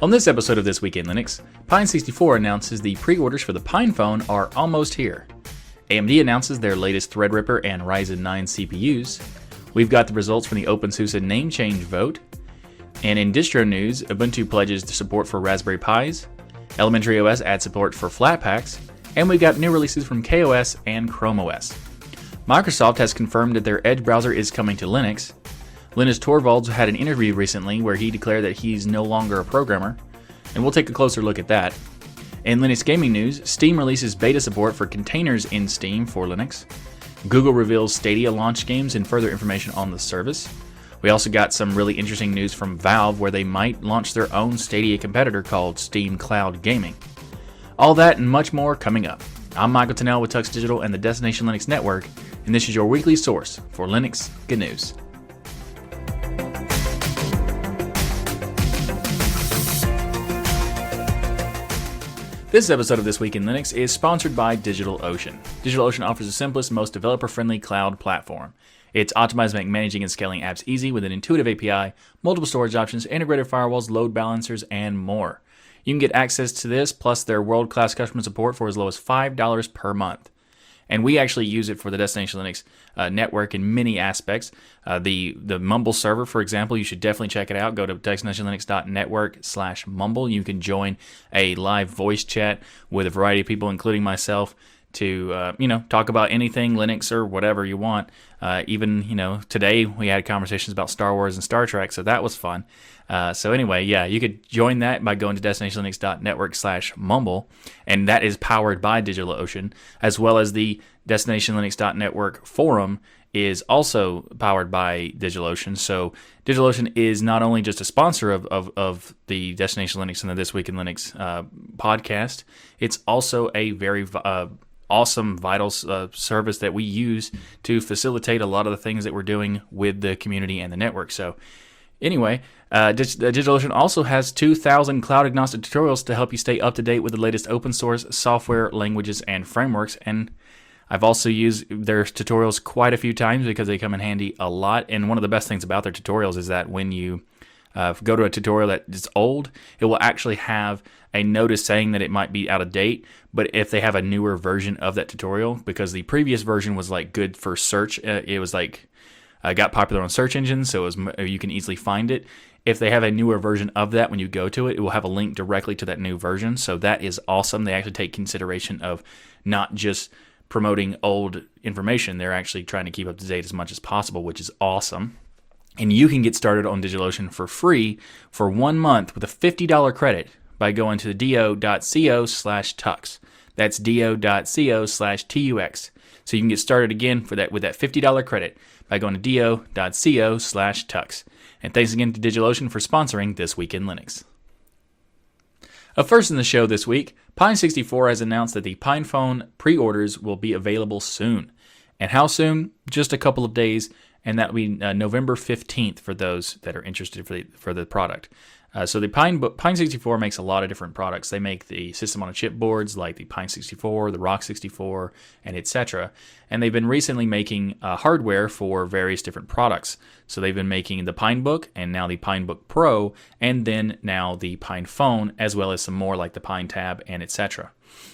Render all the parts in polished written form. On this episode of This Week in Linux, Pine64 announces the pre-orders for the PinePhone are almost here. AMD announces their latest Threadripper and Ryzen 9 CPUs. We've got the results from the OpenSUSE name change vote. And in distro news, Ubuntu pledges to support for Raspberry Pis. Elementary OS adds support for Flatpaks. And we've got new releases from KOS and Chrome OS. Microsoft has confirmed that their Edge browser is coming to Linux. Linus Torvalds had an interview recently where he declared that he's no longer a programmer, and we'll take a closer look at that. In Linux gaming news, Steam releases beta support for containers in Steam for Linux. Google reveals Stadia launch games and further information on the service. We also got some really interesting news from Valve where they might launch their own Stadia competitor called Steam Cloud Gaming. All that and much more coming up. I'm Michael Tennell with Tux Digital and the Destination Linux Network, and this is your weekly source for Linux good news. This episode of This Week in Linux is sponsored by DigitalOcean. DigitalOcean offers the simplest, most developer-friendly cloud platform. It's optimized to make managing and scaling apps easy with an intuitive API, multiple storage options, integrated firewalls, load balancers, and more. You can get access to this plus their world-class customer support for as low as $5 per month. And we actually use it for the Destination Linux network in many aspects. The Mumble server, for example, you should definitely check it out. Go to destinationlinux.network/Mumble. You can join a live voice chat with a variety of people, including myself, to talk about anything Linux or whatever you want. Even today we had conversations about Star Wars and Star Trek, so that was fun. So anyway, you could join that by going to destinationlinux.network/Mumble, and that is powered by DigitalOcean, as well as the destinationlinux.network forum is also powered by DigitalOcean. So DigitalOcean is not only just a sponsor of the Destination Linux and the This Week in Linux podcast, it's also a very awesome, vital service that we use to facilitate a lot of the things that we're doing with the community and the network. So anyway, DigitalOcean also has 2,000 cloud-agnostic tutorials to help you stay up to date with the latest open source software, languages, and frameworks. And I've also used their tutorials quite a few times because they come in handy a lot. And one of the best things about their tutorials is that when you go to a tutorial that is old, it will actually have a notice saying that it might be out of date, but if they have a newer version of that tutorial, because the previous version was like good for search, it was like got popular on search engines, so it was, you can easily find it. If they have a newer version of that, when you go to it, it will have a link directly to that new version, so that is awesome. They actually take consideration of not just promoting old information, they're actually trying to keep up to date as much as possible, which is awesome. And you can get started on DigitalOcean for free for 1 month with a $50 credit by going to do.co/tux. That's do.co/tux. So you can get started again for that with that $50 credit by going to do.co/tux. And thanks again to DigitalOcean for sponsoring This Week in Linux. Up first in the show this week, Pine64 has announced that the PinePhone pre-orders will be available soon. And how soon? Just a couple of days, and that will be November 15th for those that are interested for the product. So the Pine64 makes a lot of different products. They make the system-on-a-chip boards like the Pine64, the Rock64, and etc. And they've been recently making hardware for various different products. So they've been making the Pinebook, and now the Pinebook Pro, and then now the PinePhone, as well as some more like the Pine Tab and etc.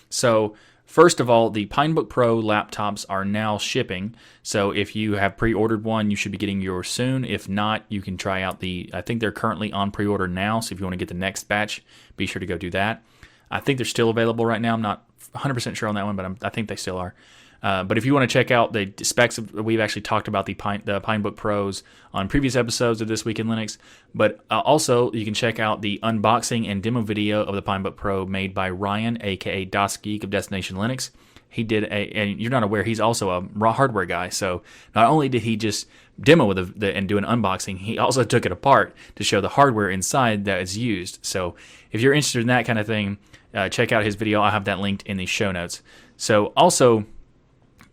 So first of all, the Pinebook Pro laptops are now shipping, so if you have pre-ordered one, you should be getting yours soon. If not, you can try out I think they're currently on pre-order now, so if you want to get the next batch, be sure to go do that. I think they're still available right now. I'm not 100% sure on that one, but I think they still are. But if you want to check out the specs, we've actually talked about the Pinebook Pros on previous episodes of This Week in Linux. But also, you can check out the unboxing and demo video of the Pinebook Pro made by Ryan, a.k.a. DosGeek of Destination Linux. He did and you're not aware, he's also a raw hardware guy. So not only did he just demo and do an unboxing, he also took it apart to show the hardware inside that is used. So if you're interested in that kind of thing, check out his video. I'll have that linked in the show notes. So also,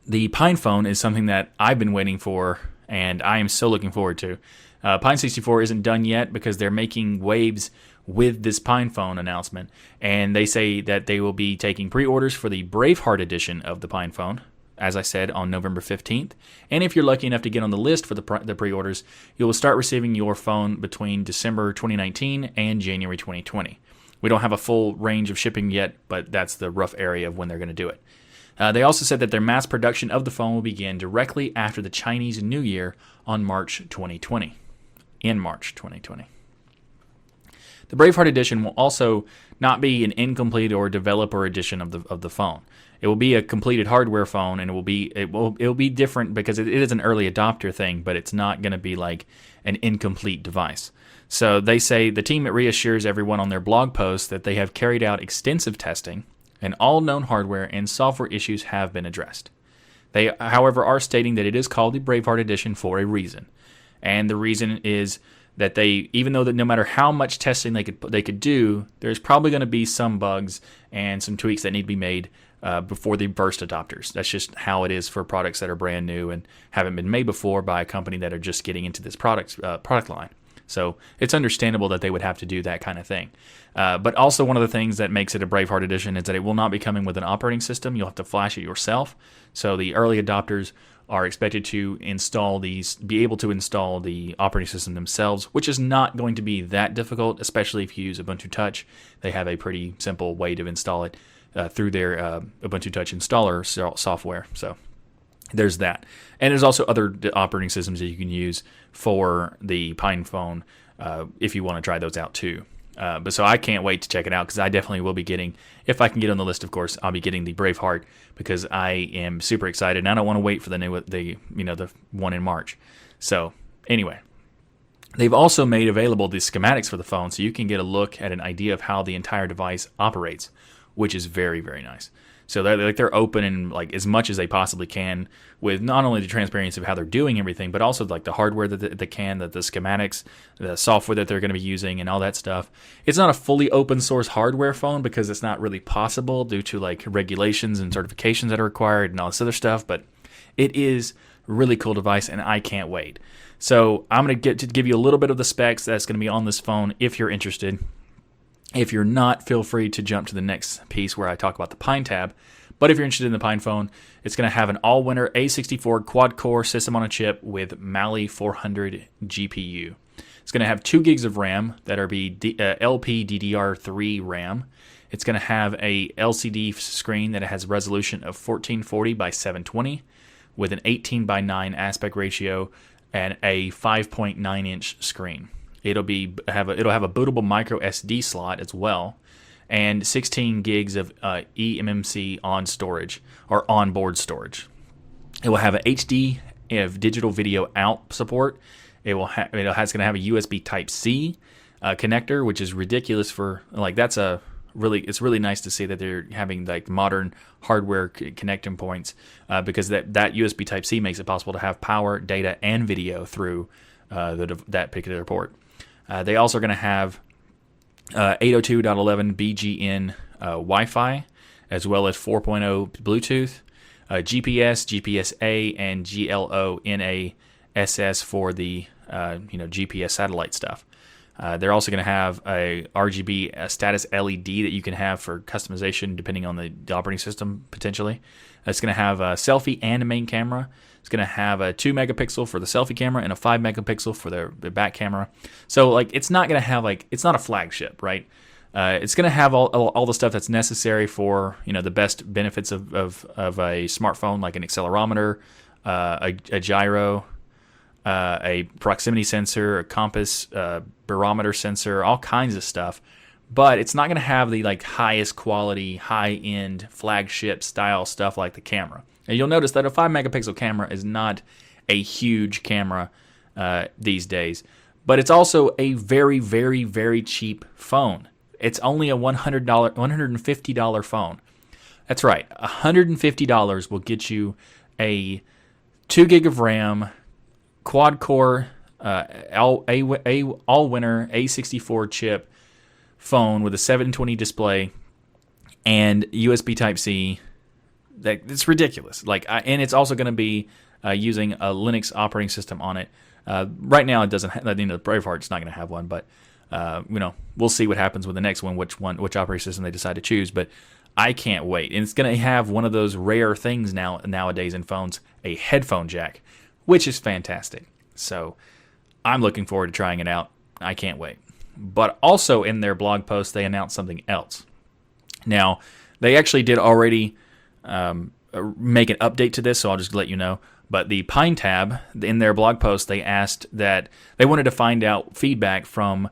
the PinePhone is something that I've been waiting for, and I am so looking forward to. Pine64 isn't done yet because they're making waves with this PinePhone announcement, and they say that they will be taking pre-orders for the Braveheart edition of the PinePhone, as I said, on November 15th. And if you're lucky enough to get on the list for the pre-orders, you will start receiving your phone between December 2019 and January 2020. We don't have a full range of shipping yet, but that's the rough area of when they're going to do it. They also said that their mass production of the phone will begin directly after the Chinese New Year on March 2020. The Braveheart edition will also not be an incomplete or developer edition of the phone. It will be a completed hardware phone, and it will be different because it is an early adopter thing, but it's not going to be like an incomplete device. So they say the team at reassures everyone on their blog post that they have carried out extensive testing, and all known hardware and software issues have been addressed. They, however, are stating that it is called the Braveheart Edition for a reason, and the reason is that they, even though that no matter how much testing they could do, there's probably going to be some bugs and some tweaks that need to be made before the first adopters. That's just how it is for products that are brand new and haven't been made before by a company that are just getting into this product line. So it's understandable that they would have to do that kind of thing. But also one of the things that makes it a Braveheart Edition is that it will not be coming with an operating system. You'll have to flash it yourself. So the early adopters are expected to be able to install the operating system themselves, which is not going to be that difficult, especially if you use Ubuntu Touch. They have a pretty simple way to install it through their Ubuntu Touch installer software. So there's that. And there's also other operating systems that you can use for the PinePhone if you want to try those out too. But so I can't wait to check it out, because I definitely will be getting, if I can get on the list, of course, I'll be getting the Braveheart, because I am super excited and I don't want to wait for the one in March. So anyway, they've also made available the schematics for the phone, so you can get a look at an idea of how the entire device operates, which is very, very nice. So they're open and like as much as they possibly can with not only the transparency of how they're doing everything, but also like the hardware that they can, the schematics, the software that they're going to be using, and all that stuff. It's not a fully open source hardware phone because it's not really possible due to like regulations and certifications that are required and all this other stuff. But it is a really cool device, and I can't wait. So I'm going to get to give you a little bit of the specs that's going to be on this phone if you're interested. If you're not, feel free to jump to the next piece where I talk about the Pine Tab. But if you're interested in the PinePhone, it's going to have an all-winter A64 quad-core system on a chip with Mali 400 GPU. It's going to have 2 gigs of RAM that are LPDDR3 RAM. It's going to have a LCD screen that has resolution of 1440 by 720 with an 18 by 9 aspect ratio and a 5.9-inch screen. It'll have a bootable micro SD slot as well, and 16 gigs of eMMC onboard storage. It will have an HD of digital video out support. It's going to have a USB Type-C connector, which is ridiculous for like it's really nice to see that they're having like modern hardware connecting points because that USB Type-C makes it possible to have power, data, and video through that particular port. They also are going to have 802.11 BGN Wi-Fi, as well as 4.0 Bluetooth, GPS, GPS-A, and GLONASS for the GPS satellite stuff. They're also going to have a RGB status LED that you can have for customization depending on the operating system potentially. It's going to have a selfie and a main camera. It's going to have a 2-megapixel for the selfie camera and a 5-megapixel for the back camera. So like it's not going to have like it's not a flagship, right? It's going to have all the stuff that's necessary for the best benefits of a smartphone, like an accelerometer, a gyro, a proximity sensor, a compass, barometer sensor, all kinds of stuff. But it's not going to have the like highest quality, high-end flagship style stuff like the camera. And you'll notice that a 5-megapixel camera is not a huge camera these days, but it's also a very, very, very cheap phone. It's only a $150 phone. That's right, $150 will get you a 2 gig of RAM, quad-core, all-winter A64 chip phone with a 720 display and USB Type-C. It's ridiculous. And it's also going to be using a Linux operating system on it. Right now, it doesn't. Braveheart's not going to have one, but we'll see what happens with the next one, which operating system they decide to choose. But I can't wait. And it's going to have one of those rare things nowadays in phones, a headphone jack, which is fantastic. So I'm looking forward to trying it out. I can't wait. But also in their blog post, they announced something else. Now, they actually did already make an update to this, so I'll just let you know. But the Pine Tab, in their blog post, they asked that they wanted to find out feedback from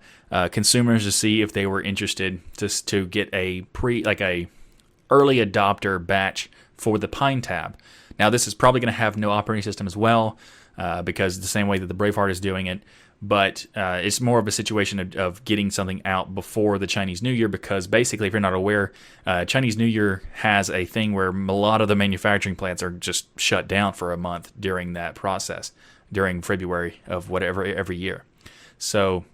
consumers to see if they were interested to get a early adopter batch for the Pine Tab. Now, this is probably going to have no operating system as well, because the same way that the Braveheart is doing it. But it's more of a situation of getting something out before the Chinese New Year, because basically, if you're not aware, Chinese New Year has a thing where a lot of the manufacturing plants are just shut down for a month during that process, during February of whatever every year. So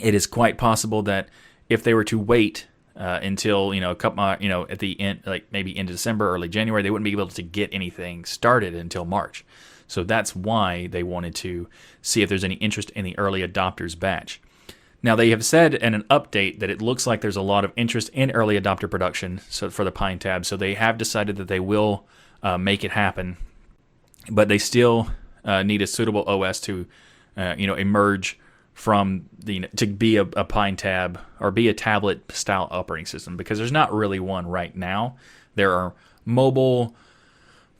it is quite possible that if they were to wait until a couple, at the end, like maybe end of December, early January, they wouldn't be able to get anything started until March. So that's why they wanted to see if there's any interest in the early adopters batch. Now, they have said in an update that it looks like there's a lot of interest in early adopter production for the Pine Tab, so they have decided that they will make it happen, but they still need a suitable OS to emerge from to be a Pine Tab or be a tablet-style operating system, because there's not really one right now. There are mobile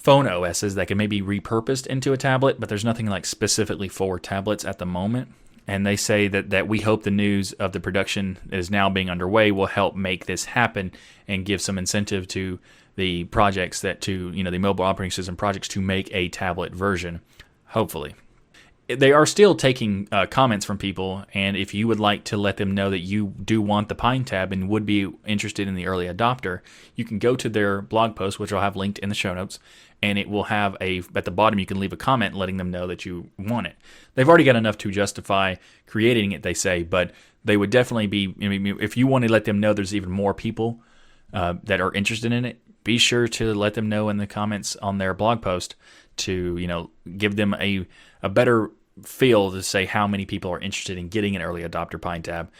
phone OSs that can maybe repurposed into a tablet, but there's nothing like specifically for tablets at the moment. And they say that we hope the news of the production that is now being underway will help make this happen and give some incentive to the projects the mobile operating system projects to make a tablet version, hopefully. They are still taking comments from people, and if you would like to let them know that you do want the Pine Tab and would be interested in the early adopter, you can go to their blog post, which I'll have linked in the show notes, and it will have at the bottom you can leave a comment letting them know that you want it. They've already got enough to justify creating it, they say, but they would definitely be, if you want to let them know there's even more people that are interested in it, be sure to let them know in the comments on their blog post to, give them a better feel to say how many people are interested in getting an early adopter Pine Tab.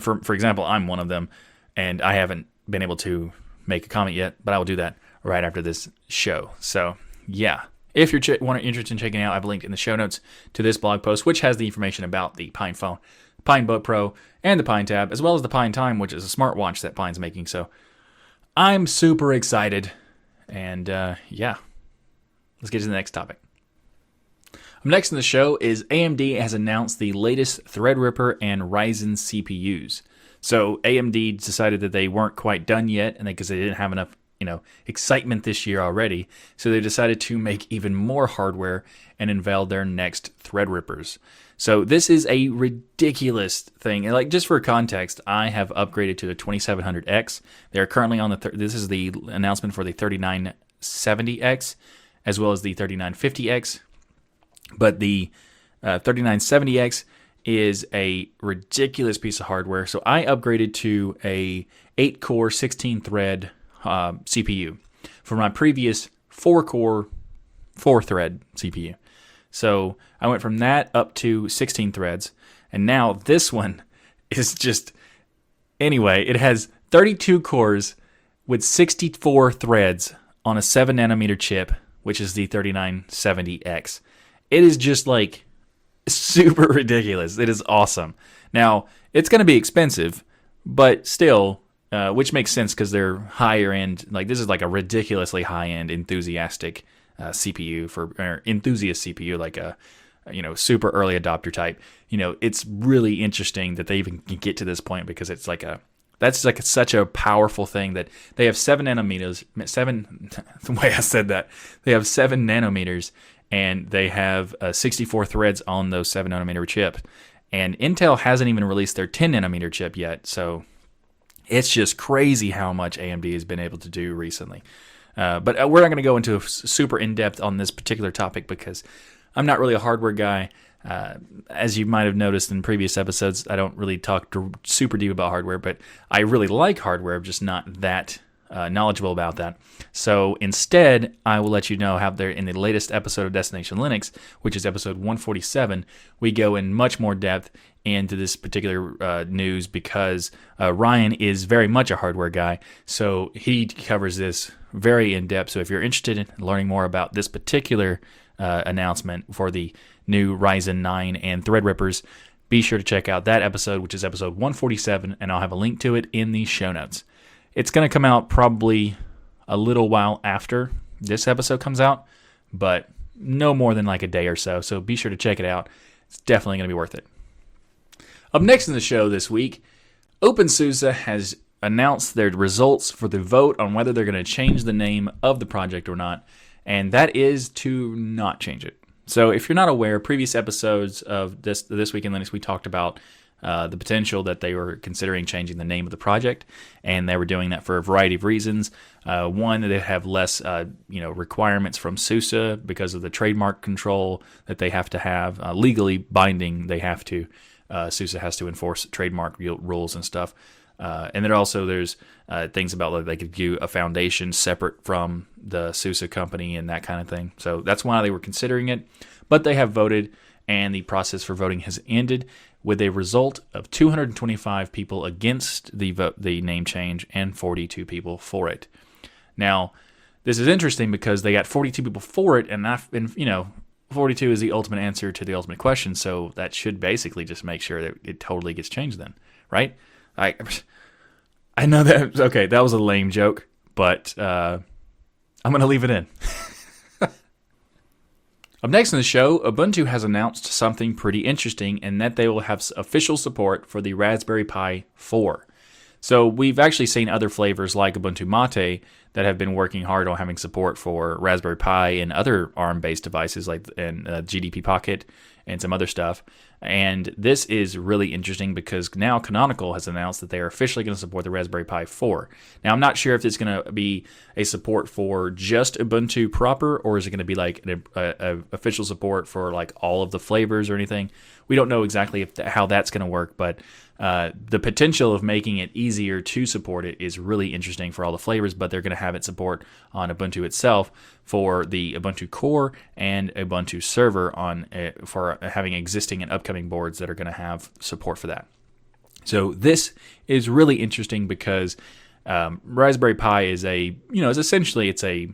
For example, I'm one of them, and I haven't been able to make a comment yet, but I will do that right after this show. So yeah, if you're interested in checking out, I've linked in the show notes to this blog post, which has the information about the PinePhone, Pinebook Pro, and the Pine Tab, as well as the Pine Time, which is a smartwatch that Pine's making. So I'm super excited, and let's get to the next topic. Next in the show is AMD has announced the latest Threadripper and Ryzen CPUs. So AMD decided that they weren't quite done yet, and because they didn't have enough, excitement this year already, so they decided to make even more hardware and unveil their next Threadrippers. So this is a ridiculous thing. And just for context, I have upgraded to the 2700X. They're currently on this is the announcement for the 3970X as well as the 3950X. But the 3970X is a ridiculous piece of hardware. So I upgraded to a 8-core, 16-thread CPU from my previous 4-core, 4-thread CPU. So I went from that up to 16 threads. And now this one is it has 32 cores with 64 threads on a 7-nanometer chip, which is the 3970X. It is just super ridiculous. It is awesome. Now, it's going to be expensive, but still, which makes sense because they're higher end. This is a ridiculously high end enthusiastic CPU or enthusiast CPU, super early adopter type. It's really interesting that they even can get to this point because it's such a powerful thing that they have 7 nanometers. The way I said that, they have 7 nanometers. And they have 64 threads on those 7-nanometer chip. And Intel hasn't even released their 10-nanometer chip yet, so it's just crazy how much AMD has been able to do recently. But we're not going to go into super in-depth on this particular topic because I'm not really a hardware guy. As you might have noticed in previous episodes, I don't really talk super deep about hardware, but I really like hardware, just not that knowledgeable about that. So instead, I will let you know how in the latest episode of Destination Linux, which is episode 147, we go in much more depth into this particular news because Ryan is very much a hardware guy, so he covers this very in depth. So if you're interested in learning more about this particular announcement for the new Ryzen 9 and Threadrippers, be sure to check out that episode, which is episode 147, and I'll have a link to it in the show notes. It's going to come out probably a little while after this episode comes out, but no more than like a day or so, so be sure to check it out. It's definitely going to be worth it. Up next in the show this week, OpenSUSE has announced their results for the vote on whether they're going to change the name of the project or not, and that is to not change it. So if you're not aware, previous episodes of this Week in Linux, we talked about the potential that they were considering changing the name of the project, and they were doing that for a variety of reasons. One, they have less requirements from SUSE because of the trademark control that they have to have. Legally binding, they have to. SUSE has to enforce trademark rules and stuff. And then also there's things about like they could do a foundation separate from the SUSE company and that kind of thing. So that's why they were considering it. But they have voted, and the process for voting has ended with a result of 225 people against the name change and 42 people for it. Now, this is interesting because they got 42 people for it, and 42 is the ultimate answer to the ultimate question, so that should basically just make sure that it totally gets changed then, right? I know that, okay, that was a lame joke, but I'm going to leave it in. Up next in the show, Ubuntu has announced something pretty interesting in that they will have official support for the Raspberry Pi 4. So we've actually seen other flavors like Ubuntu Mate that have been working hard on having support for Raspberry Pi and other ARM-based devices like GDP Pocket and some other stuff. And this is really interesting because now Canonical has announced that they are officially going to support the Raspberry Pi 4. Now, I'm not sure if it's going to be a support for just Ubuntu proper, or is it going to be like an official support for like all of the flavors or anything. We don't know exactly how that's going to work, but the potential of making it easier to support it is really interesting for all the flavors, but they're going to have it support on Ubuntu itself for the Ubuntu Core and Ubuntu Server for having existing and upcoming boards that are going to have support for that. So this is really interesting because Raspberry Pi is essentially a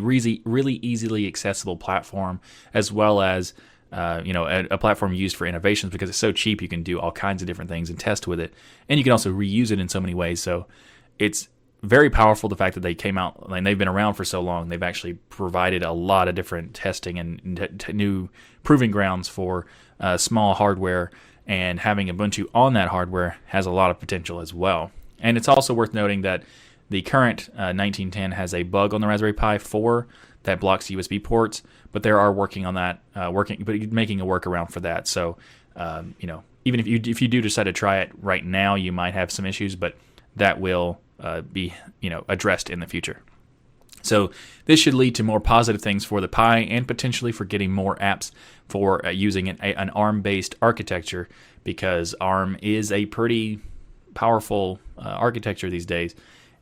really easily accessible platform, as well as a platform used for innovations because it's so cheap. You can do all kinds of different things and test with it, and you can also reuse it in so many ways. So it's very powerful, the fact that they came out, and they've been around for so long. They've actually provided a lot of different testing and new proving grounds for small hardware, and having Ubuntu on that hardware has a lot of potential as well. And it's also worth noting that the current 1910 has a bug on the Raspberry Pi 4 that blocks USB ports, but they are working on that, making a workaround for that. So, even if you do decide to try it right now, you might have some issues, but that will be addressed in the future. So this should lead to more positive things for the Pi and potentially for getting more apps for using an ARM-based architecture, because ARM is a pretty powerful architecture these days.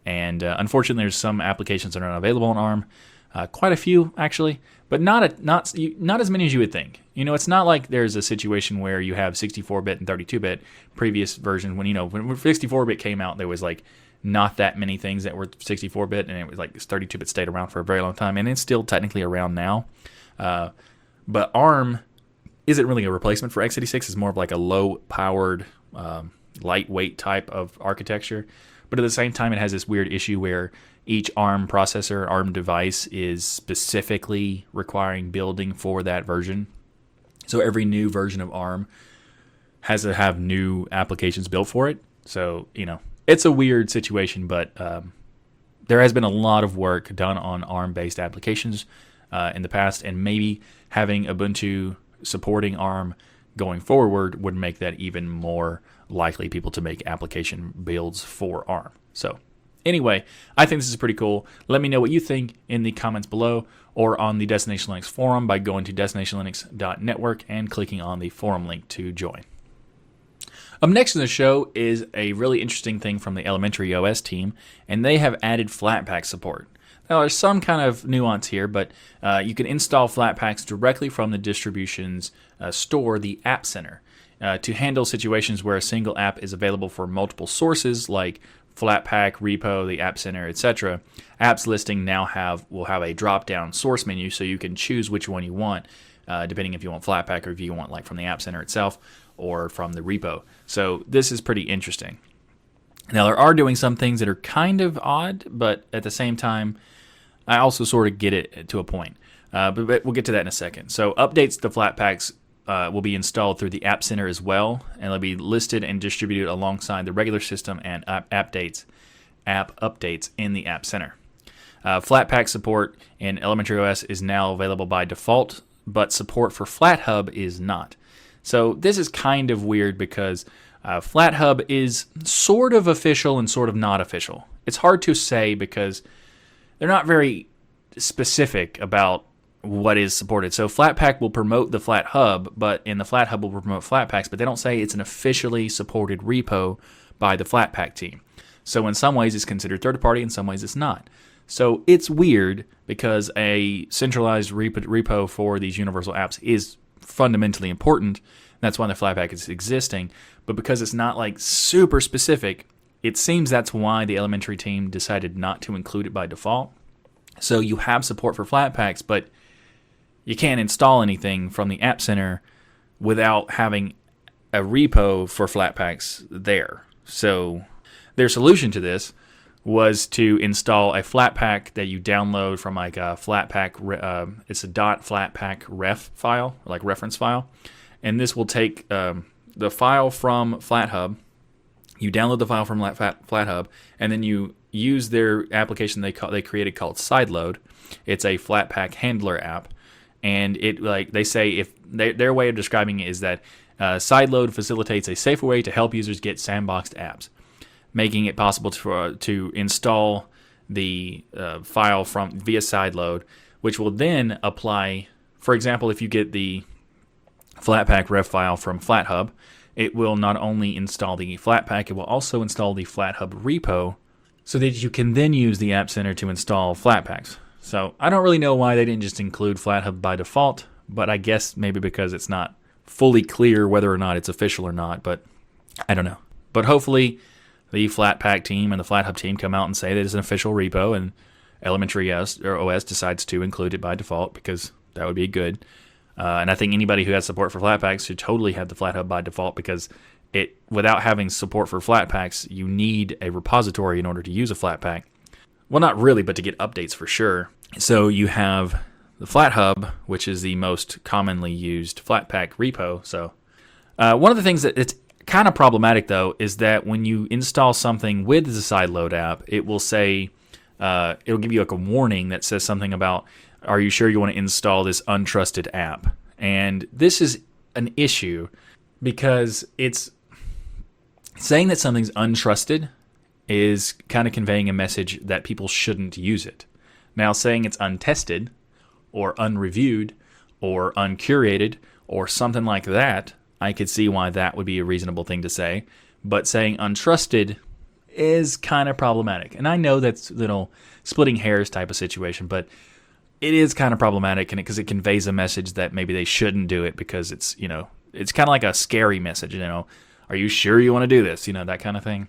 And unfortunately, there's some applications that are not available on ARM. Quite a few, actually, but not as many as you would think. It's not like there's a situation where you have 64-bit and 32-bit. Previous version, when 64-bit came out, there was like not that many things that were 64-bit, and it was like 32-bit stayed around for a very long time, and it's still technically around now. But ARM isn't really a replacement for x86. It's more of like a low-powered, lightweight type of architecture. But at the same time, it has this weird issue where each ARM processor, ARM device is specifically requiring building for that version. So every new version of ARM has to have new applications built for it. So, it's a weird situation, but there has been a lot of work done on ARM-based applications in the past, and maybe having Ubuntu supporting ARM going forward would make that even more likely people to make application builds for ARM. So anyway, I think this is pretty cool. Let me know what you think in the comments below or on the Destination Linux forum by going to destinationlinux.network and clicking on the forum link to join. Up next in the show is a really interesting thing from the Elementary OS team, and they have added Flatpak support. Now, there's some kind of nuance here, but you can install Flatpaks directly from the distribution's store, the App Center. to handle situations where a single app is available for multiple sources like Flatpak, repo, the App Center, etc. Apps listing now will have a drop-down source menu, so you can choose which one you want, depending if you want Flatpak or if you want like from the App Center itself or from the repo. So this is pretty interesting. Now there are doing some things that are kind of odd, but at the same time, I also sort of get it to a point. But we'll get to that in a second. So updates to Flatpaks will be installed through the App Center as well, and they'll be listed and distributed alongside the regular system and app updates in the App Center. Flatpak support in Elementary OS is now available by default, but support for FlatHub is not. So this is kind of weird because FlatHub is sort of official and sort of not official. It's hard to say because they're not very specific about what is supported. So Flatpak will promote the FlatHub, will promote Flatpaks, but they don't say it's an officially supported repo by the Flatpak team. So in some ways it's considered third party, in some ways it's not. So it's weird because a centralized repo for these universal apps is fundamentally important. That's why the Flatpak is existing, but because it's not like super specific, it seems that's why the Elementary team decided not to include it by default. So you have support for Flatpaks, but you can't install anything from the App Center without having a repo for Flatpaks there. So their solution to this was to install a Flatpak that you download from like a Flatpak, it's a .flatpak ref file, like reference file. And this will take the file from FlatHub. You download the file from FlatHub, and then you use their application they created called Sideload. It's a Flatpak handler app, and their way of describing it is that Sideload facilitates a safe way to help users get sandboxed apps, making it possible to install the file from via Sideload, which will then apply. For example, if you get the Flatpak ref file from FlatHub, it will not only install the Flatpak, it will also install the FlatHub repo, so that you can then use the App Center to install Flatpaks. So I don't really know why they didn't just include FlatHub by default, but I guess maybe because it's not fully clear whether or not it's official or not, but I don't know. But hopefully the Flatpak team and the FlatHub team come out and say that it's an official repo, and Elementary OS decides to include it by default, because that would be good. And I think anybody who has support for Flatpaks should totally have the FlatHub by default, because without having support for Flatpaks, you need a repository in order to use a Flatpak. Well, not really, but to get updates for sure. So you have the FlatHub, which is the most commonly used Flatpak repo. So one of the things that it's kind of problematic, though, is that when you install something with the Sideload app, it will say, it'll give you like a warning that says something about, are you sure you want to install this untrusted app? And this is an issue because it's saying that something's untrusted is kind of conveying a message that people shouldn't use it. Now, saying it's untested or unreviewed or uncurated or something like that, I could see why that would be a reasonable thing to say. But saying untrusted is kind of problematic. And I know that's a little splitting hairs type of situation, but it is kind of problematic because it conveys a message that maybe they shouldn't do it, because it's, you know, it's kind of like a scary message, you know, are you sure you want to do this? You know, that kind of thing.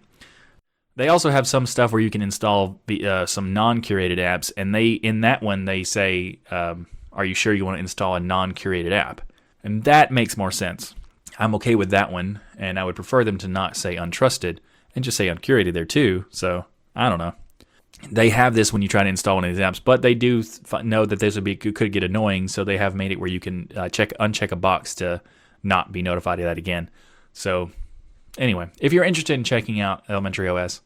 They also have some stuff where you can install some non-curated apps, and in that one they say, are you sure you want to install a non-curated app? And that makes more sense. I'm okay with that one, and I would prefer them to not say untrusted and just say uncurated there too, so I don't know. They have this when you try to install one of these apps, but they do know that this could get annoying, so they have made it where you can uncheck a box to not be notified of that again. So anyway, if you're interested in checking out Elementary OS,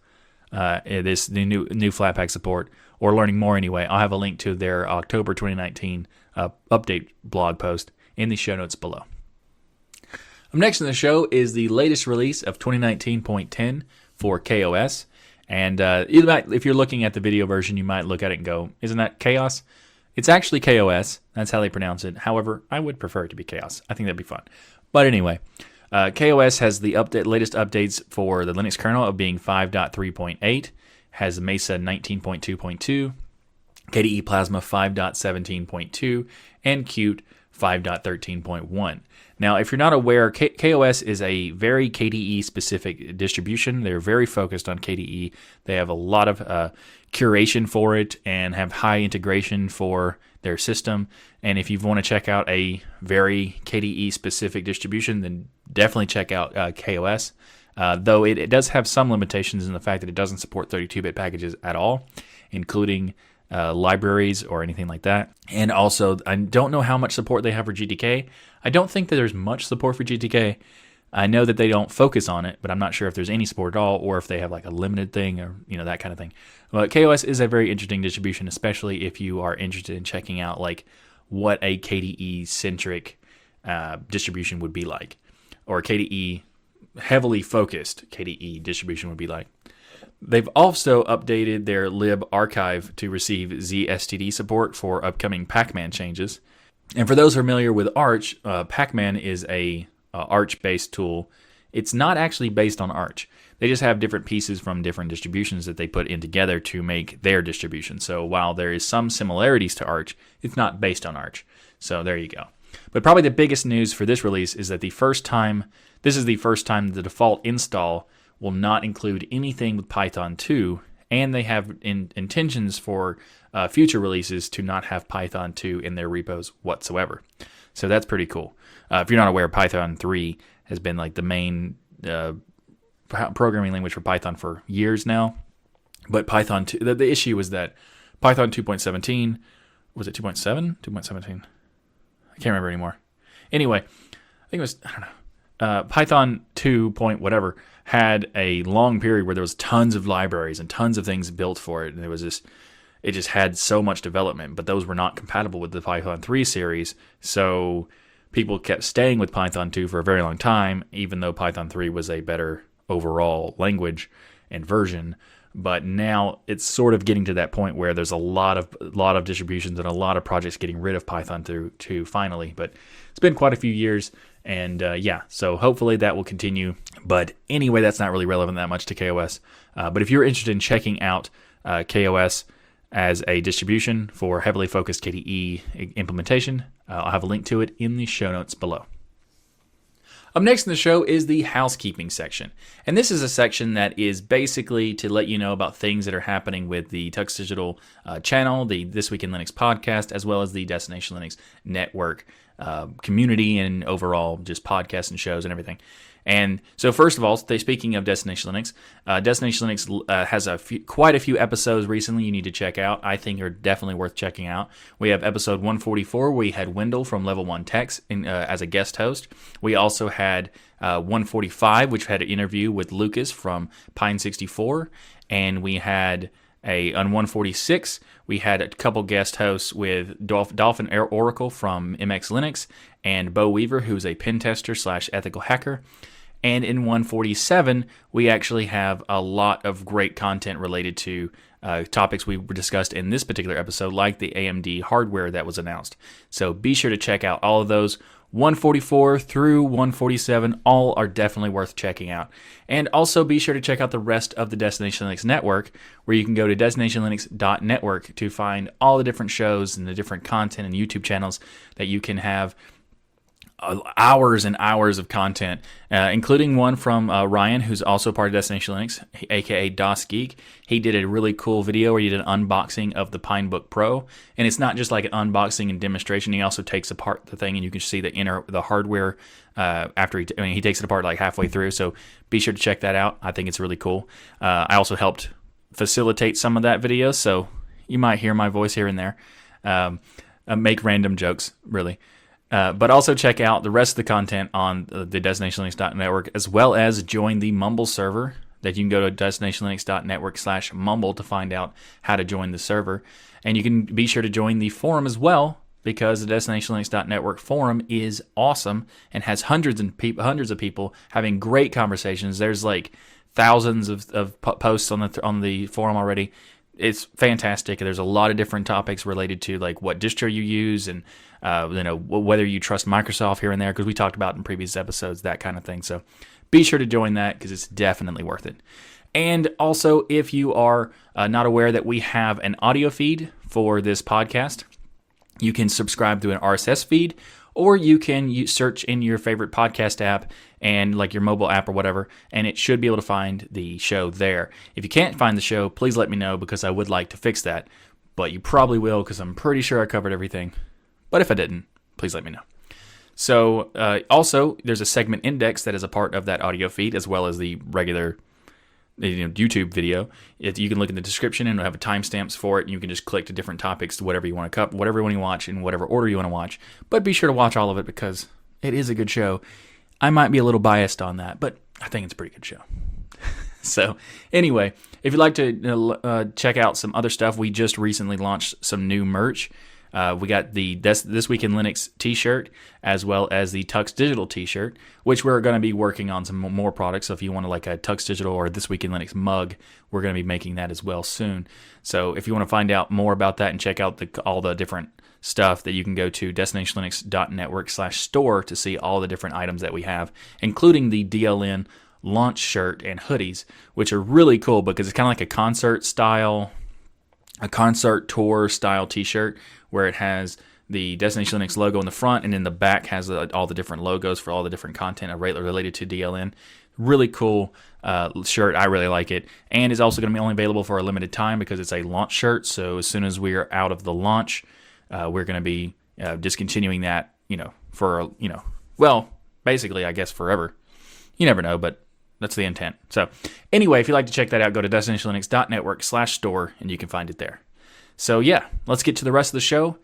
the new Flatpak support, or learning more anyway, I'll have a link to their October 2019 update blog post in the show notes below. Up next in the show is the latest release of 2019.10 for KOS. And if you're looking at the video version, you might look at it and go, isn't that chaos? It's actually KOS. That's how they pronounce it. However, I would prefer it to be chaos. I think that'd be fun. But anyway, KOS has the latest updates for the Linux kernel of being 5.3.8, has Mesa 19.2.2, KDE Plasma 5.17.2, and Qt 5.13.1. Now, if you're not aware, KOS is a very KDE-specific distribution. They're very focused on KDE. They have a lot of curation for it and have high integration for their system. And if you want to check out a very KDE-specific distribution, then definitely check out KOS. Though it does have some limitations in the fact that it doesn't support 32-bit packages at all, including libraries or anything like that. And also, I don't know how much support they have for GTK. I don't think that there's much support for GTK. I know that they don't focus on it, but I'm not sure if there's any support at all or if they have like a limited thing or, you know, that kind of thing. But KOS is a very interesting distribution, especially if you are interested in checking out like what a KDE-centric distribution would be like, or KDE heavily focused KDE distribution would be like. They've also updated their lib archive to receive ZSTD support for upcoming Pac-Man changes. And for those familiar with Arch, Pac-Man is a Arch-based tool. It's not actually based on Arch. They just have different pieces from different distributions that they put in together to make their distribution. So while there is some similarities to Arch, it's not based on Arch. So there you go. But probably the biggest news for this release is that this is the first time the default install will not include anything with Python 2, and they have intentions for future releases to not have Python 2 in their repos whatsoever. So that's pretty cool. If you're not aware, Python 3 has been like the main programming language for Python for years now. But Python 2, the issue was that Python 2.17, was it 2.7? 2.17. I can't remember anymore. Anyway, I think it was, I don't know. Python 2 point whatever had a long period where there was tons of libraries and tons of things built for it, and it just had so much development, but those were not compatible with the Python 3 series, so people kept staying with Python 2 for a very long time, even though Python 3 was a better overall language and version. But now it's sort of getting to that point where there's a lot of distributions and a lot of projects getting rid of Python 2 finally, but it's been quite a few years. And so hopefully that will continue. But anyway, that's not really relevant that much to KOS. But if you're interested in checking out KOS as a distribution for heavily focused KDE implementation, I'll have a link to it in the show notes below. Up next in the show is the housekeeping section. And this is a section that is basically to let you know about things that are happening with the Tux Digital channel, the This Week in Linux podcast, as well as the Destination Linux network community and overall just podcasts and shows and everything. And so first of all, speaking of Destination Linux, Destination Linux has quite a few episodes recently you need to check out. I think are definitely worth checking out. We have episode 144. We had Wendell from Level 1 Techs as a guest host. We also had 145, which had an interview with Lucas from Pine64. And we had on 146, we had a couple guest hosts with Dolphin Oracle from MX Linux and Bo Weaver, who's a pen tester / ethical hacker. And in 147, we actually have a lot of great content related to topics we discussed in this particular episode, like the AMD hardware that was announced. So be sure to check out all of those. 144 through 147, all are definitely worth checking out. And also be sure to check out the rest of the Destination Linux network, where you can go to destinationlinux.network to find all the different shows and the different content and YouTube channels that you can have. Hours and hours of content, including one from Ryan, who's also part of Destination Linux, aka DosGeek. He did a really cool video where he did an unboxing of the Pinebook Pro, and it's not just like an unboxing and demonstration. He also takes apart the thing, and you can see the hardware after he takes it apart like halfway through. So be sure to check that out. I think it's really cool. I also helped facilitate some of that video, so you might hear my voice here and there. Make random jokes, really. But also check out the rest of the content on the destinationlinux.network, as well as join the Mumble server that you can go to destinationlinux.network /Mumble to find out how to join the server. And you can be sure to join the forum as well, because the destinationlinux.network forum is awesome and has hundreds of people having great conversations. There's like thousands of posts on the forum already. It's fantastic. There's a lot of different topics related to like what distro you use and whether you trust Microsoft here and there, because we talked about in previous episodes, that kind of thing. So be sure to join that, because it's definitely worth it. And also, if you are not aware that we have an audio feed for this podcast, you can subscribe to an RSS feed, or you can search in your favorite podcast app and like your mobile app or whatever, and it should be able to find the show there. If you can't find the show, please let me know because I would like to fix that, but you probably will because I'm pretty sure I covered everything. But if I didn't, please let me know. So also, there's a segment index that is a part of that audio feed as well as the regular YouTube video. You can look in the description and have timestamps for it, and you can just click to different topics to whatever you want to cover, whatever one you watch in whatever order you want to watch. But be sure to watch all of it because it is a good show. I might be a little biased on that, but I think it's a pretty good show. So anyway, if you'd like to check out some other stuff, we just recently launched some new merch. We got the This Week in Linux t-shirt as well as the Tux Digital t-shirt, which we're going to be working on some more products. So if you want like a Tux Digital or This Week in Linux mug, we're going to be making that as well soon. So if you want to find out more about that and check out all the different stuff, that you can go to destinationlinux.network/store to see all the different items that we have, including the DLN launch shirt and hoodies, which are really cool because it's kind of like a concert tour style t-shirt where it has the Destination Linux logo in the front, and in the back has all the different logos for all the different content related to DLN. Really cool shirt. I really like it. And it's also going to be only available for a limited time because it's a launch shirt. So as soon as we are out of the launch, we're going to be discontinuing that, for, well, basically, I guess forever. You never know, but that's the intent. So anyway, if you'd like to check that out, go to destinationlinux.network/store, and you can find it there. So yeah, let's get to the rest of the show.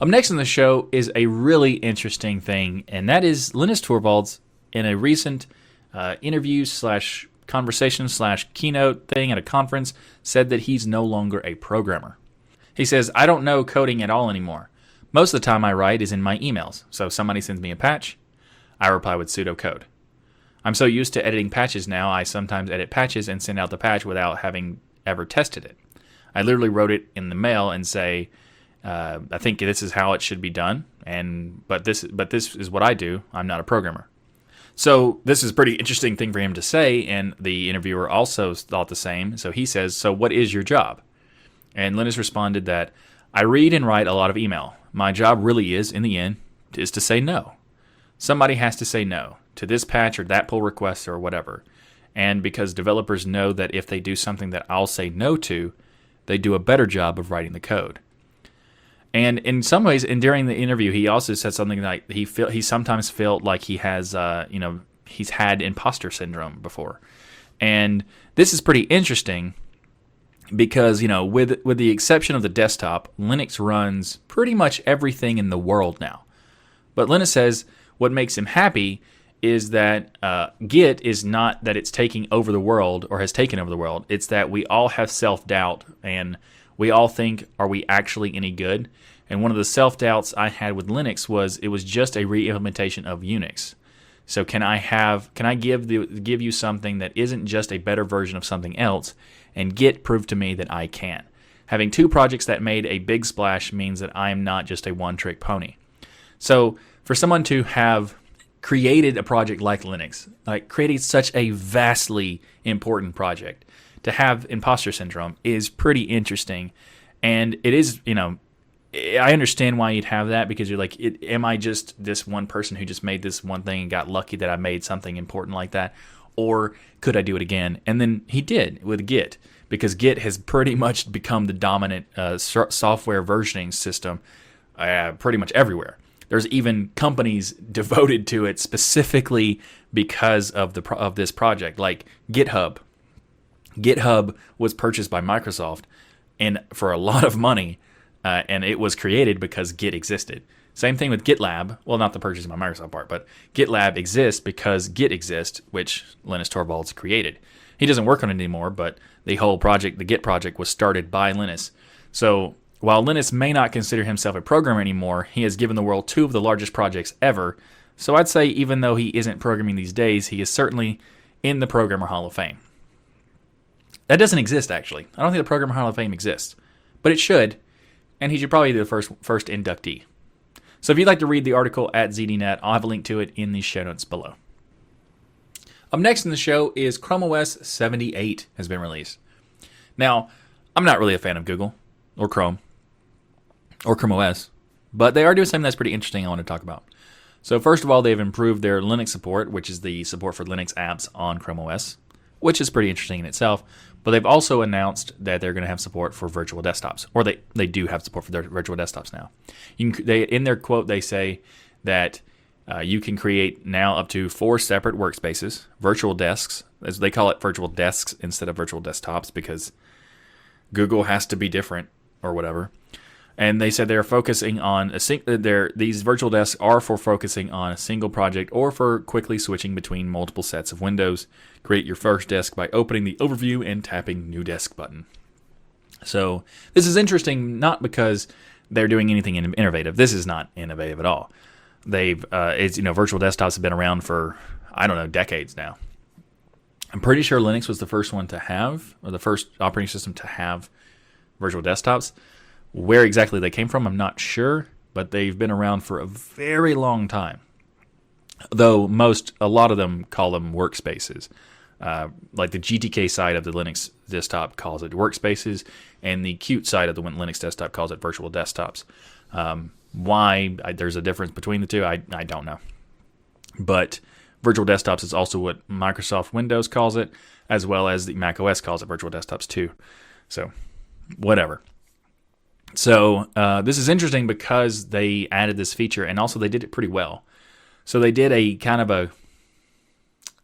Up next in the show is a really interesting thing, and that is Linus Torvalds in a recent interview / conversation / keynote thing at a conference said that he's no longer a programmer. He says, "I don't know coding at all anymore. Most of the time I write is in my emails, so if somebody sends me a patch, I reply with pseudocode. I'm so used to editing patches now, I sometimes edit patches and send out the patch without having ever tested it. I literally wrote it in the mail and say, I think this is how it should be done, but this is what I do. I'm not a programmer." So this is a pretty interesting thing for him to say, and the interviewer also thought the same. So he says, "So what is your job?" And Linus responded that, "I read and write a lot of email. My job really is, in the end, is to say no. Somebody has to say no to this patch or that pull request or whatever. And because developers know that if they do something that I'll say no to, they do a better job of writing the code." And in some ways, and during the interview, he also said something like he sometimes felt like he has, he's had imposter syndrome before. And this is pretty interesting because, with the exception of the desktop, Linux runs pretty much everything in the world now. But Linus says what makes him happy is that Git is not that it's taking over the world or has taken over the world. It's that we all have self-doubt and we all think, are we actually any good? And one of the self-doubts I had with Linux was it was just a re-implementation of Unix. So can I give you something that isn't just a better version of something else? And Git proved to me that I can. Having two projects that made a big splash means that I am not just a one-trick pony. So for someone to have created a project like Linux, like creating such a vastly important project, to have imposter syndrome is pretty interesting. And it is, I understand why you'd have that because you're like, am I just this one person who just made this one thing and got lucky that I made something important like that? Or could I do it again? And then he did with Git, because Git has pretty much become the dominant software versioning system pretty much everywhere. There's even companies devoted to it specifically because of this project, like GitHub. GitHub was purchased by Microsoft, and for a lot of money, and it was created because Git existed. Same thing with GitLab. Well, not the purchase by Microsoft part, but GitLab exists because Git exists, which Linus Torvalds created. He doesn't work on it anymore, but the whole project, the Git project, was started by Linus. So while Linus may not consider himself a programmer anymore, he has given the world two of the largest projects ever. So I'd say even though he isn't programming these days, he is certainly in the Programmer Hall of Fame. That doesn't exist, actually. I don't think the Programmer Hall of Fame exists. But it should, and he should probably be the first inductee. So if you'd like to read the article at ZDNet, I'll have a link to it in the show notes below. Up next in the show is Chrome OS 78 has been released. Now, I'm not really a fan of Google or Chrome. Or Chrome OS. But they are doing something that's pretty interesting I want to talk about. So first of all, they've improved their Linux support, which is the support for Linux apps on Chrome OS, which is pretty interesting in itself. But they've also announced that they're going to have support for virtual desktops, or they do have support for their virtual desktops now. You can, in their quote, they say that you can create now up to 4 separate workspaces, virtual desks, as they call it virtual desks instead of virtual desktops because Google has to be different or whatever. And they said they're focusing on these virtual desks are for focusing on a single project or for quickly switching between multiple sets of windows. Create your first desk by opening the overview and tapping new desk button. So this is interesting, not because they're doing anything innovative. This is not innovative at all. They've virtual desktops have been around for decades now. I'm pretty sure Linux was the first one to have, or the first operating system to have, virtual desktops. Where exactly they came from, I'm not sure, but they've been around for a very long time. Though a lot of them call them workspaces. Like the GTK side of the Linux desktop calls it workspaces, and the Qt side of the Linux desktop calls it virtual desktops. Why there's a difference between the two, I don't know. But virtual desktops is also what Microsoft Windows calls it, as well as the Mac OS calls it virtual desktops too. So, whatever. So this is interesting because they added this feature, and also they did it pretty well. So they did a kind of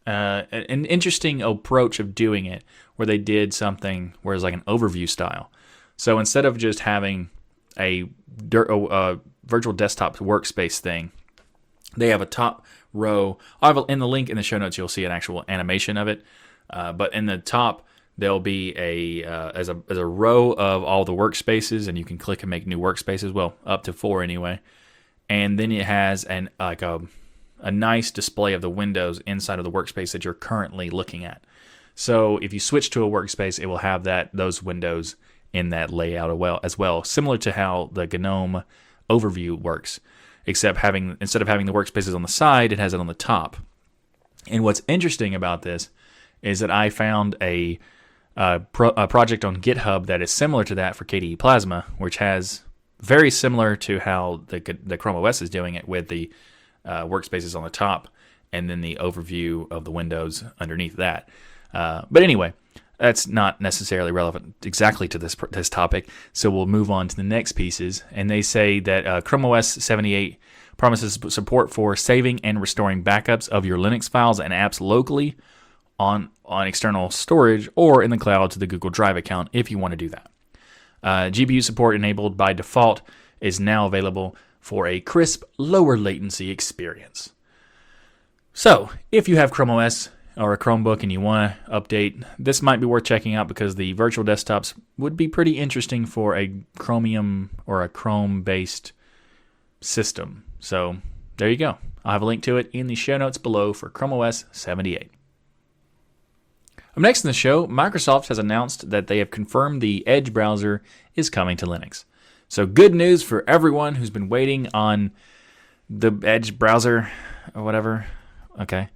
an interesting approach of doing it, where they did something where it's like an overview style. So instead of just having a virtual desktop workspace thing, they have a top row. In the link in the show notes, you'll see an actual animation of it. But in the top, there'll be a row of all the workspaces, and you can click and make new workspaces. Well, up to 4 anyway. And then it has a nice display of the windows inside of the workspace that you're currently looking at. So if you switch to a workspace, it will have those windows in that layout as well, similar to how the GNOME overview works, except instead of having the workspaces on the side, it has it on the top. And what's interesting about this is that I found a project on GitHub that is similar to that for KDE Plasma, which has very similar to how the Chrome OS is doing it with the workspaces on the top and then the overview of the windows underneath that. But anyway, that's not necessarily relevant exactly to this topic, so we'll move on to the next pieces. And they say that Chrome OS 78 promises support for saving and restoring backups of your Linux files and apps locally on external storage or in the cloud to the Google Drive account if you want to do that. GPU support enabled by default is now available for a crisp, lower latency experience. So, if you have Chrome OS or a Chromebook and you want to update, this might be worth checking out because the virtual desktops would be pretty interesting for a Chromium or a Chrome-based system. So, there you go. I'll have a link to it in the show notes below for Chrome OS 78. Up next in the show, Microsoft has announced that they have confirmed the Edge browser is coming to Linux. So good news for everyone who's been waiting on the Edge browser or whatever. Okay.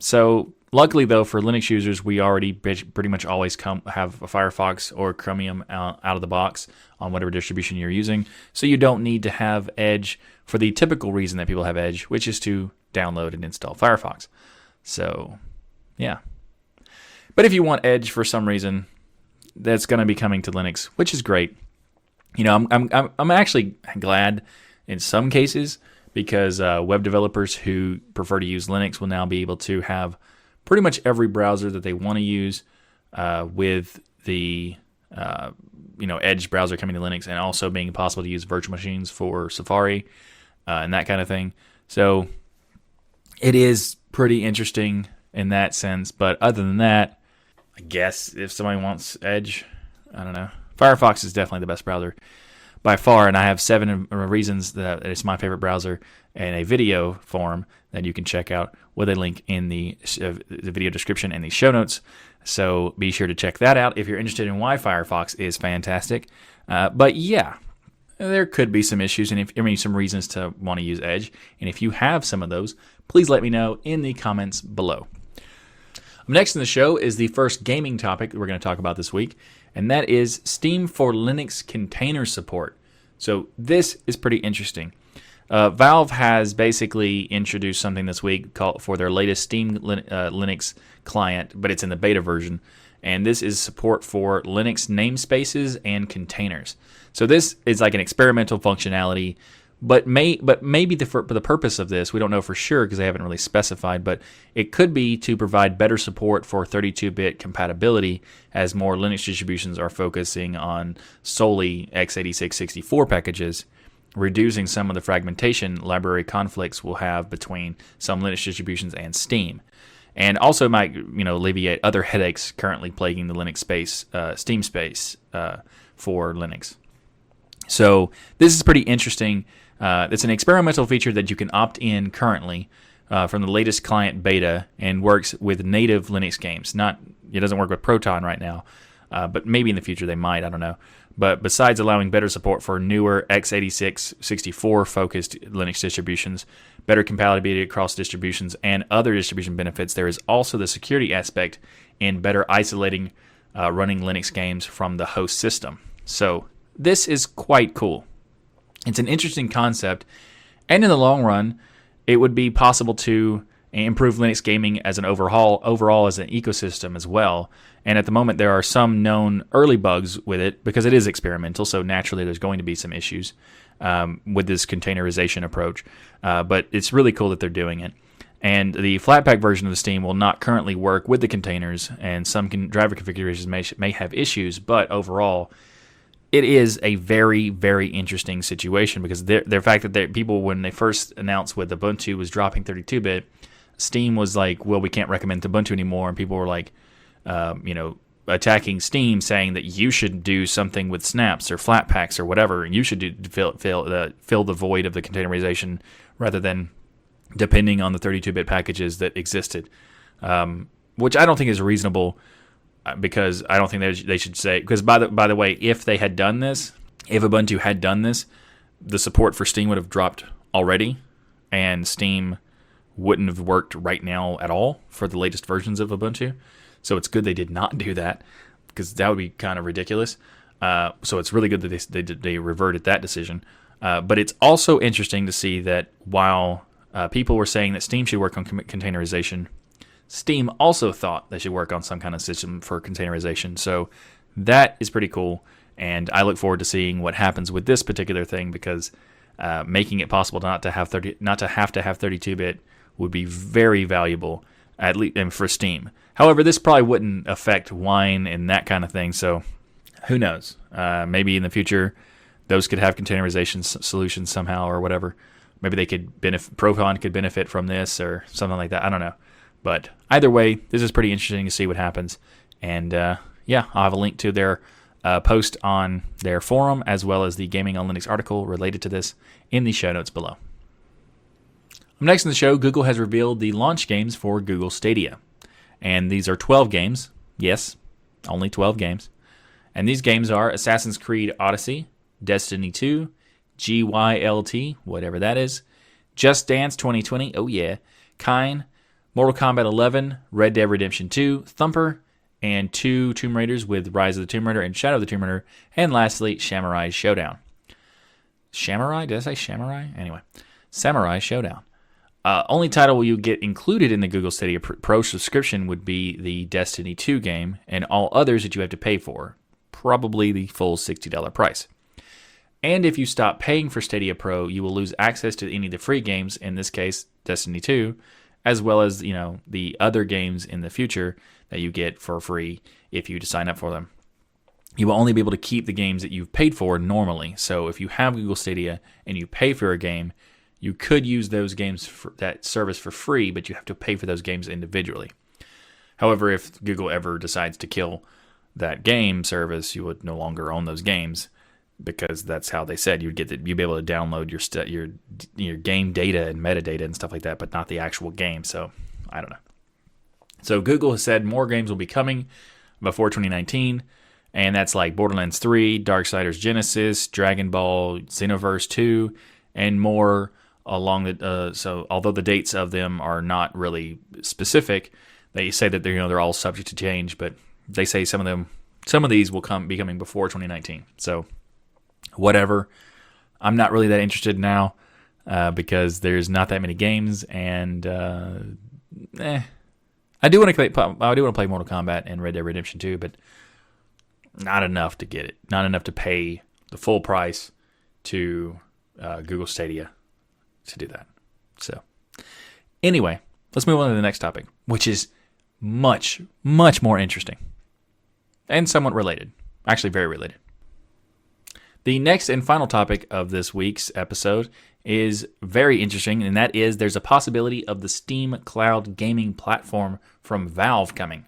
So luckily, though, for Linux users, we already pretty much always have a Firefox or Chromium out of the box on whatever distribution you're using. So you don't need to have Edge for the typical reason that people have Edge, which is to download and install Firefox. So, yeah. But if you want Edge for some reason, that's going to be coming to Linux, which is great. You know, I'm actually glad in some cases because web developers who prefer to use Linux will now be able to have pretty much every browser that they want to use with the Edge browser coming to Linux, and also being possible to use virtual machines for Safari and that kind of thing. So it is pretty interesting in that sense. But other than that, I guess if somebody wants Edge, I don't know. Firefox is definitely the best browser by far, and I have 7 reasons that it's my favorite browser in a video form that you can check out with a link in the video description and the show notes. So be sure to check that out if you're interested in why Firefox is fantastic. But yeah, there could be some issues and some reasons to want to use Edge. And if you have some of those, please let me know in the comments below. Next in the show is the first gaming topic that we're going to talk about this week, and that is Steam for Linux container support. So this is pretty interesting. Valve has basically introduced something this week called for their latest Steam Linux client, but it's in the beta version. And this is support for Linux namespaces and containers. So this is like an experimental functionality, but maybe the purpose of this, we don't know for sure because they haven't really specified, but it could be to provide better support for 32-bit compatibility as more Linux distributions are focusing on solely x86 64 packages, reducing some of the fragmentation library conflicts we'll have between some Linux distributions and Steam. And also might, you know, alleviate other headaches currently plaguing the Linux space, Steam space for Linux. So this is pretty interesting. It's an experimental feature that you can opt in currently from the latest client beta and works with native Linux games. It doesn't work with Proton right now, but maybe in the future they might. I don't know. But besides allowing better support for newer x86 64-focused Linux distributions, better compatibility across distributions, and other distribution benefits, there is also the security aspect in better isolating running Linux games from the host system. So this is quite cool. It's an interesting concept, and in the long run, it would be possible to improve Linux gaming as an overall as an ecosystem as well. And at the moment, there are some known early bugs with it because it is experimental, so naturally there's going to be some issues with this containerization approach. But it's really cool that they're doing it. And the Flatpak version of the Steam will not currently work with the containers, and some driver configurations may have issues, but overall, it is a very, very interesting situation because the fact that people, when they first announced what Ubuntu was dropping 32-bit, Steam was like, well, we can't recommend Ubuntu anymore, and people were like, attacking Steam, saying that you should do something with snaps or flat packs or whatever, and you should fill the void of the containerization rather than depending on the 32-bit packages that existed, which I don't think is reasonable because I don't think they should say, because by the way, if they had done this, if Ubuntu had done this, the support for Steam would have dropped already, and Steam wouldn't have worked right now at all for the latest versions of Ubuntu. So it's good they did not do that because that would be kind of ridiculous. So it's really good that they reverted that decision. But it's also interesting to see that while people were saying that Steam should work on containerization, Steam also thought they should work on some kind of system for containerization. So that is pretty cool. And I look forward to seeing what happens with this particular thing because making it possible not to have 32-bit would be very valuable, at least for Steam. However, this probably wouldn't affect Wine and that kind of thing, so who knows? Maybe in the future, those could have containerization solutions somehow or whatever. Maybe they could Proton could benefit from this or something like that. I don't know. But either way, this is pretty interesting to see what happens. And I'll have a link to their post on their forum as well as the Gaming on Linux article related to this in the show notes below. Next in the show, Google has revealed the launch games for Google Stadia. And these are 12 games. Yes, only 12 games. And these games are Assassin's Creed Odyssey, Destiny 2, GYLT, whatever that is, Just Dance 2020, oh yeah, Kine, Mortal Kombat 11, Red Dead Redemption 2, Thumper, and two Tomb Raiders with Rise of the Tomb Raider and Shadow of the Tomb Raider, and lastly, Samurai Showdown. Samurai? Did I say Samurai? Anyway, Samurai Showdown. Only title you get included in the Google Stadia Pro subscription would be the Destiny 2 game and all others that you have to pay for, probably the full $60 price. And if you stop paying for Stadia Pro, you will lose access to any of the free games, in this case Destiny 2, as well as, you know, the other games in the future that you get for free if you sign up for them. You will only be able to keep the games that you've paid for normally. So if you have Google Stadia and you pay for a game, you could use those games for that service for free, but you have to pay for those games individually. However, if Google ever decides to kill that game service, you would no longer own those games because that's how they said you'd be able to download your game data and metadata and stuff like that, but not the actual game. So I don't know. So Google has said more games will be coming before 2019, and that's like Borderlands 3, Darksiders Genesis, Dragon Ball, Xenoverse 2, and more. Although the dates of them are not really specific, they say that they're all subject to change. But they say some of these will be coming before 2019. So whatever, I'm not really that interested now because there's not that many games, and I do want to play Mortal Kombat and Red Dead Redemption 2, but not enough to get it. Not enough to pay the full price to Google Stadia to do that. So anyway, let's move on to the next topic, which is much, much more interesting and somewhat related. Actually, very related. The next and final topic of this week's episode is very interesting, and that is there's a possibility of the Steam Cloud Gaming platform from Valve coming.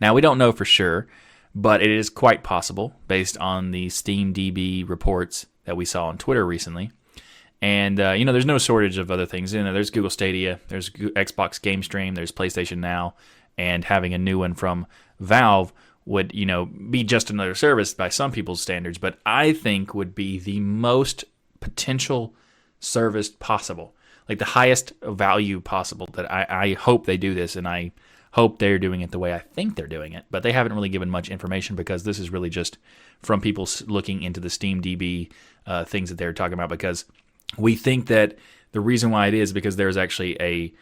Now, we don't know for sure, but it is quite possible based on the SteamDB reports that we saw on Twitter recently. And, there's no shortage of other things. There's Google Stadia, there's Xbox Game Stream, there's PlayStation Now, and having a new one from Valve would, be just another service by some people's standards, but I think would be the most potential service possible, like the highest value possible. That I hope they do this, and I hope they're doing it the way I think they're doing it, but they haven't really given much information because this is really just from people looking into the SteamDB things that they're talking about, because we think that the reason why it is because there's actually a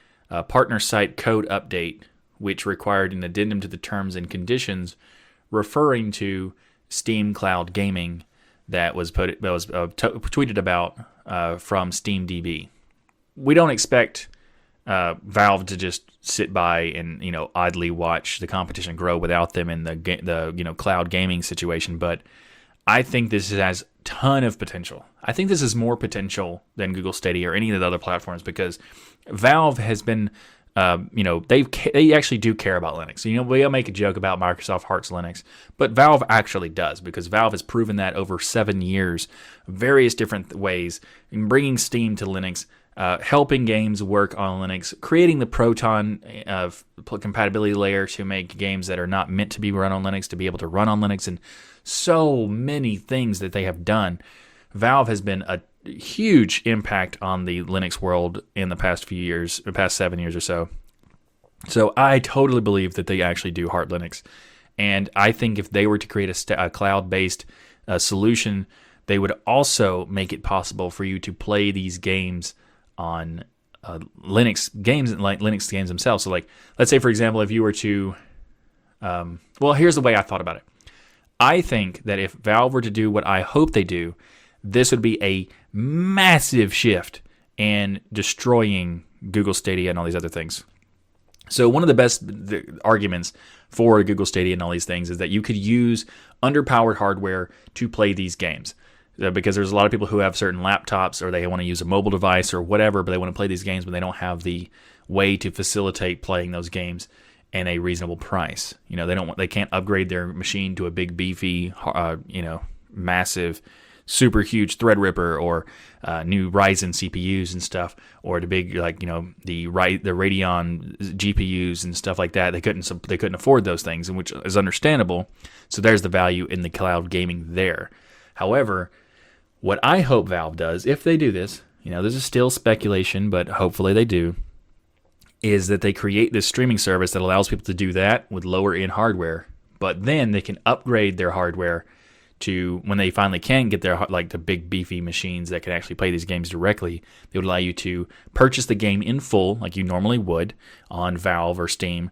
partner site code update which required an addendum to the terms and conditions referring to Steam Cloud Gaming that was tweeted about from SteamDB. We don't expect Valve to just sit by and idly watch the competition grow without them in the cloud gaming situation, but I think this has a ton of potential. I think this is more potential than Google Stadia or any of the other platforms because Valve has been. They actually do care about Linux. We all make a joke about Microsoft hearts Linux, but Valve actually does, because Valve has proven that over 7 years, various different ways, in bringing Steam to Linux, helping games work on Linux, creating the Proton compatibility layer to make games that are not meant to be run on Linux to be able to run on Linux, and so many things that they have done. Valve has been a huge impact on the Linux world in the past few years, the past 7 years or so. So I totally believe that they actually do heart Linux. And I think if they were to create a cloud-based solution, they would also make it possible for you to play these games on Linux games themselves. So let's say, for example, if you were to, here's the way I thought about it. I think that if Valve were to do what I hope they do, this would be a massive shift in destroying Google Stadia and all these other things. So one of the best arguments for Google Stadia and all these things is that you could use underpowered hardware to play these games, because there's a lot of people who have certain laptops or they want to use a mobile device or whatever, but they want to play these games but they don't have the way to facilitate playing those games and a reasonable price. They can't upgrade their machine to a big beefy, massive, super huge Threadripper or new Ryzen CPUs and stuff, or the big the Radeon GPUs and stuff like that. They couldn't afford those things, and which is understandable. So there's the value in the cloud gaming there. However, what I hope Valve does, if they do this, this is still speculation, but hopefully they do, is that they create this streaming service that allows people to do that with lower end hardware, but then they can upgrade their hardware to when they finally can get their the big beefy machines that can actually play these games directly. They would allow you to purchase the game in full like you normally would on Valve or Steam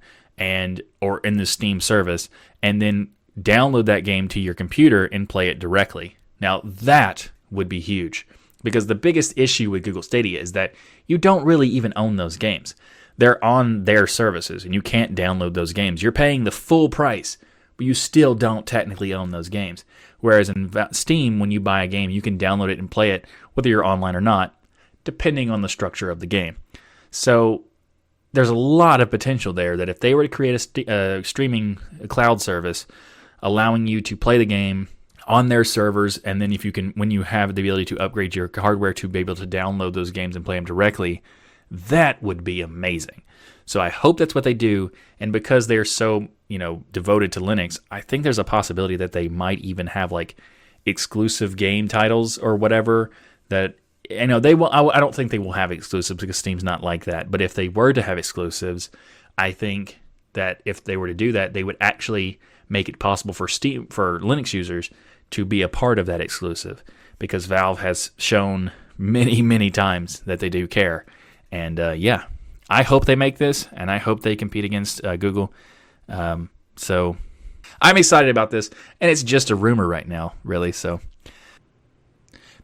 or in the Steam service, and then download that game to your computer and play it directly. Now that would be huge, because the biggest issue with Google Stadia is that you don't really even own those games. They're on their services and you can't download those games. You're paying the full price, but you still don't technically own those games. Whereas in Steam, when you buy a game, you can download it and play it whether you're online or not, depending on the structure of the game. So there's a lot of potential there that if they were to create a streaming cloud service, allowing you to play the game on their servers, and then when you have the ability to upgrade your hardware to be able to download those games and play them directly, that would be amazing. So I hope that's what they do, and because they're so, devoted to Linux, I think there's a possibility that they might even have exclusive game titles or whatever that they will. I don't think they will have exclusives because Steam's not like that. But if they were to have exclusives, I think that if they were to do that, they would actually make it possible for Linux users to be a part of that exclusive. because Valve has shown many, many times that they do care. And yeah, I hope they make this, and I hope they compete against Google. So I'm excited about this, and it's just a rumor right now, really. So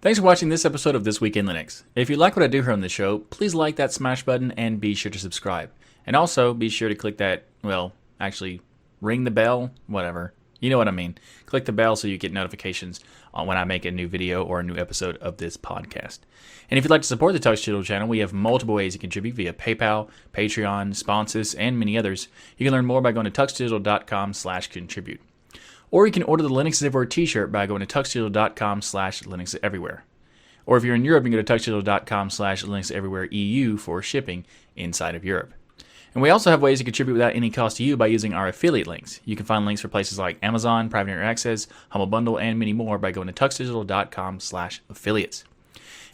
thanks for watching this episode of This Week in Linux. If you like what I do here on the show, please like that smash button and be sure to subscribe. And also be sure to click that, well, actually ring the bell, whatever. You know what I mean. Click the bell so you get notifications on when I make a new video or a new episode of this podcast. And if you'd like to support the Tux Digital channel, we have multiple ways you can contribute via PayPal, Patreon, sponsors, and many others. You can learn more by going to tuxdigital.com/contribute. Or you can order the Linux is Everywhere t-shirt by going to tuxdigital.com/LinuxEverywhere. Or if you're in Europe, you can go to tuxdigital.com/LinuxEverywhereEU for shipping inside of Europe. And we also have ways to contribute without any cost to you by using our affiliate links. You can find links for places like Amazon, Private Internet Access, Humble Bundle, and many more by going to tuxdigital.com/affiliates.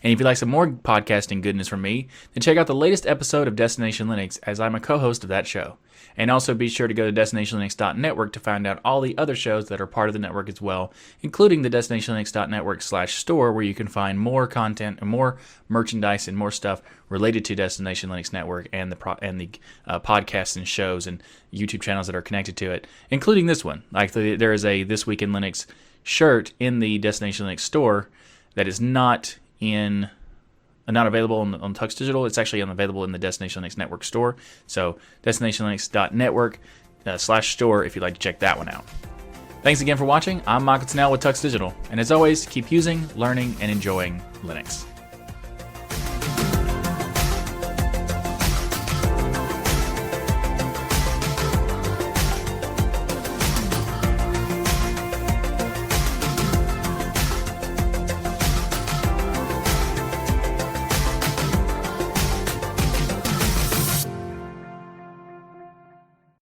And if you'd like some more podcasting goodness from me, then check out the latest episode of Destination Linux, as I'm a co-host of that show. And also be sure to go to destinationlinux.network to find out all the other shows that are part of the network as well, including the destinationlinux.network/store, where you can find more content and more merchandise and more stuff related to Destination Linux Network and the podcasts and shows and YouTube channels that are connected to it, including this one. Like there is a This Week in Linux shirt in the Destination Linux store that is not available on Tux Digital. It's actually unavailable in the Destination Linux Network store. So destinationlinux.network/store if you'd like to check that one out. Thanks again for watching. I'm Michael Tennell with Tux Digital. And as always, keep using, learning, and enjoying Linux.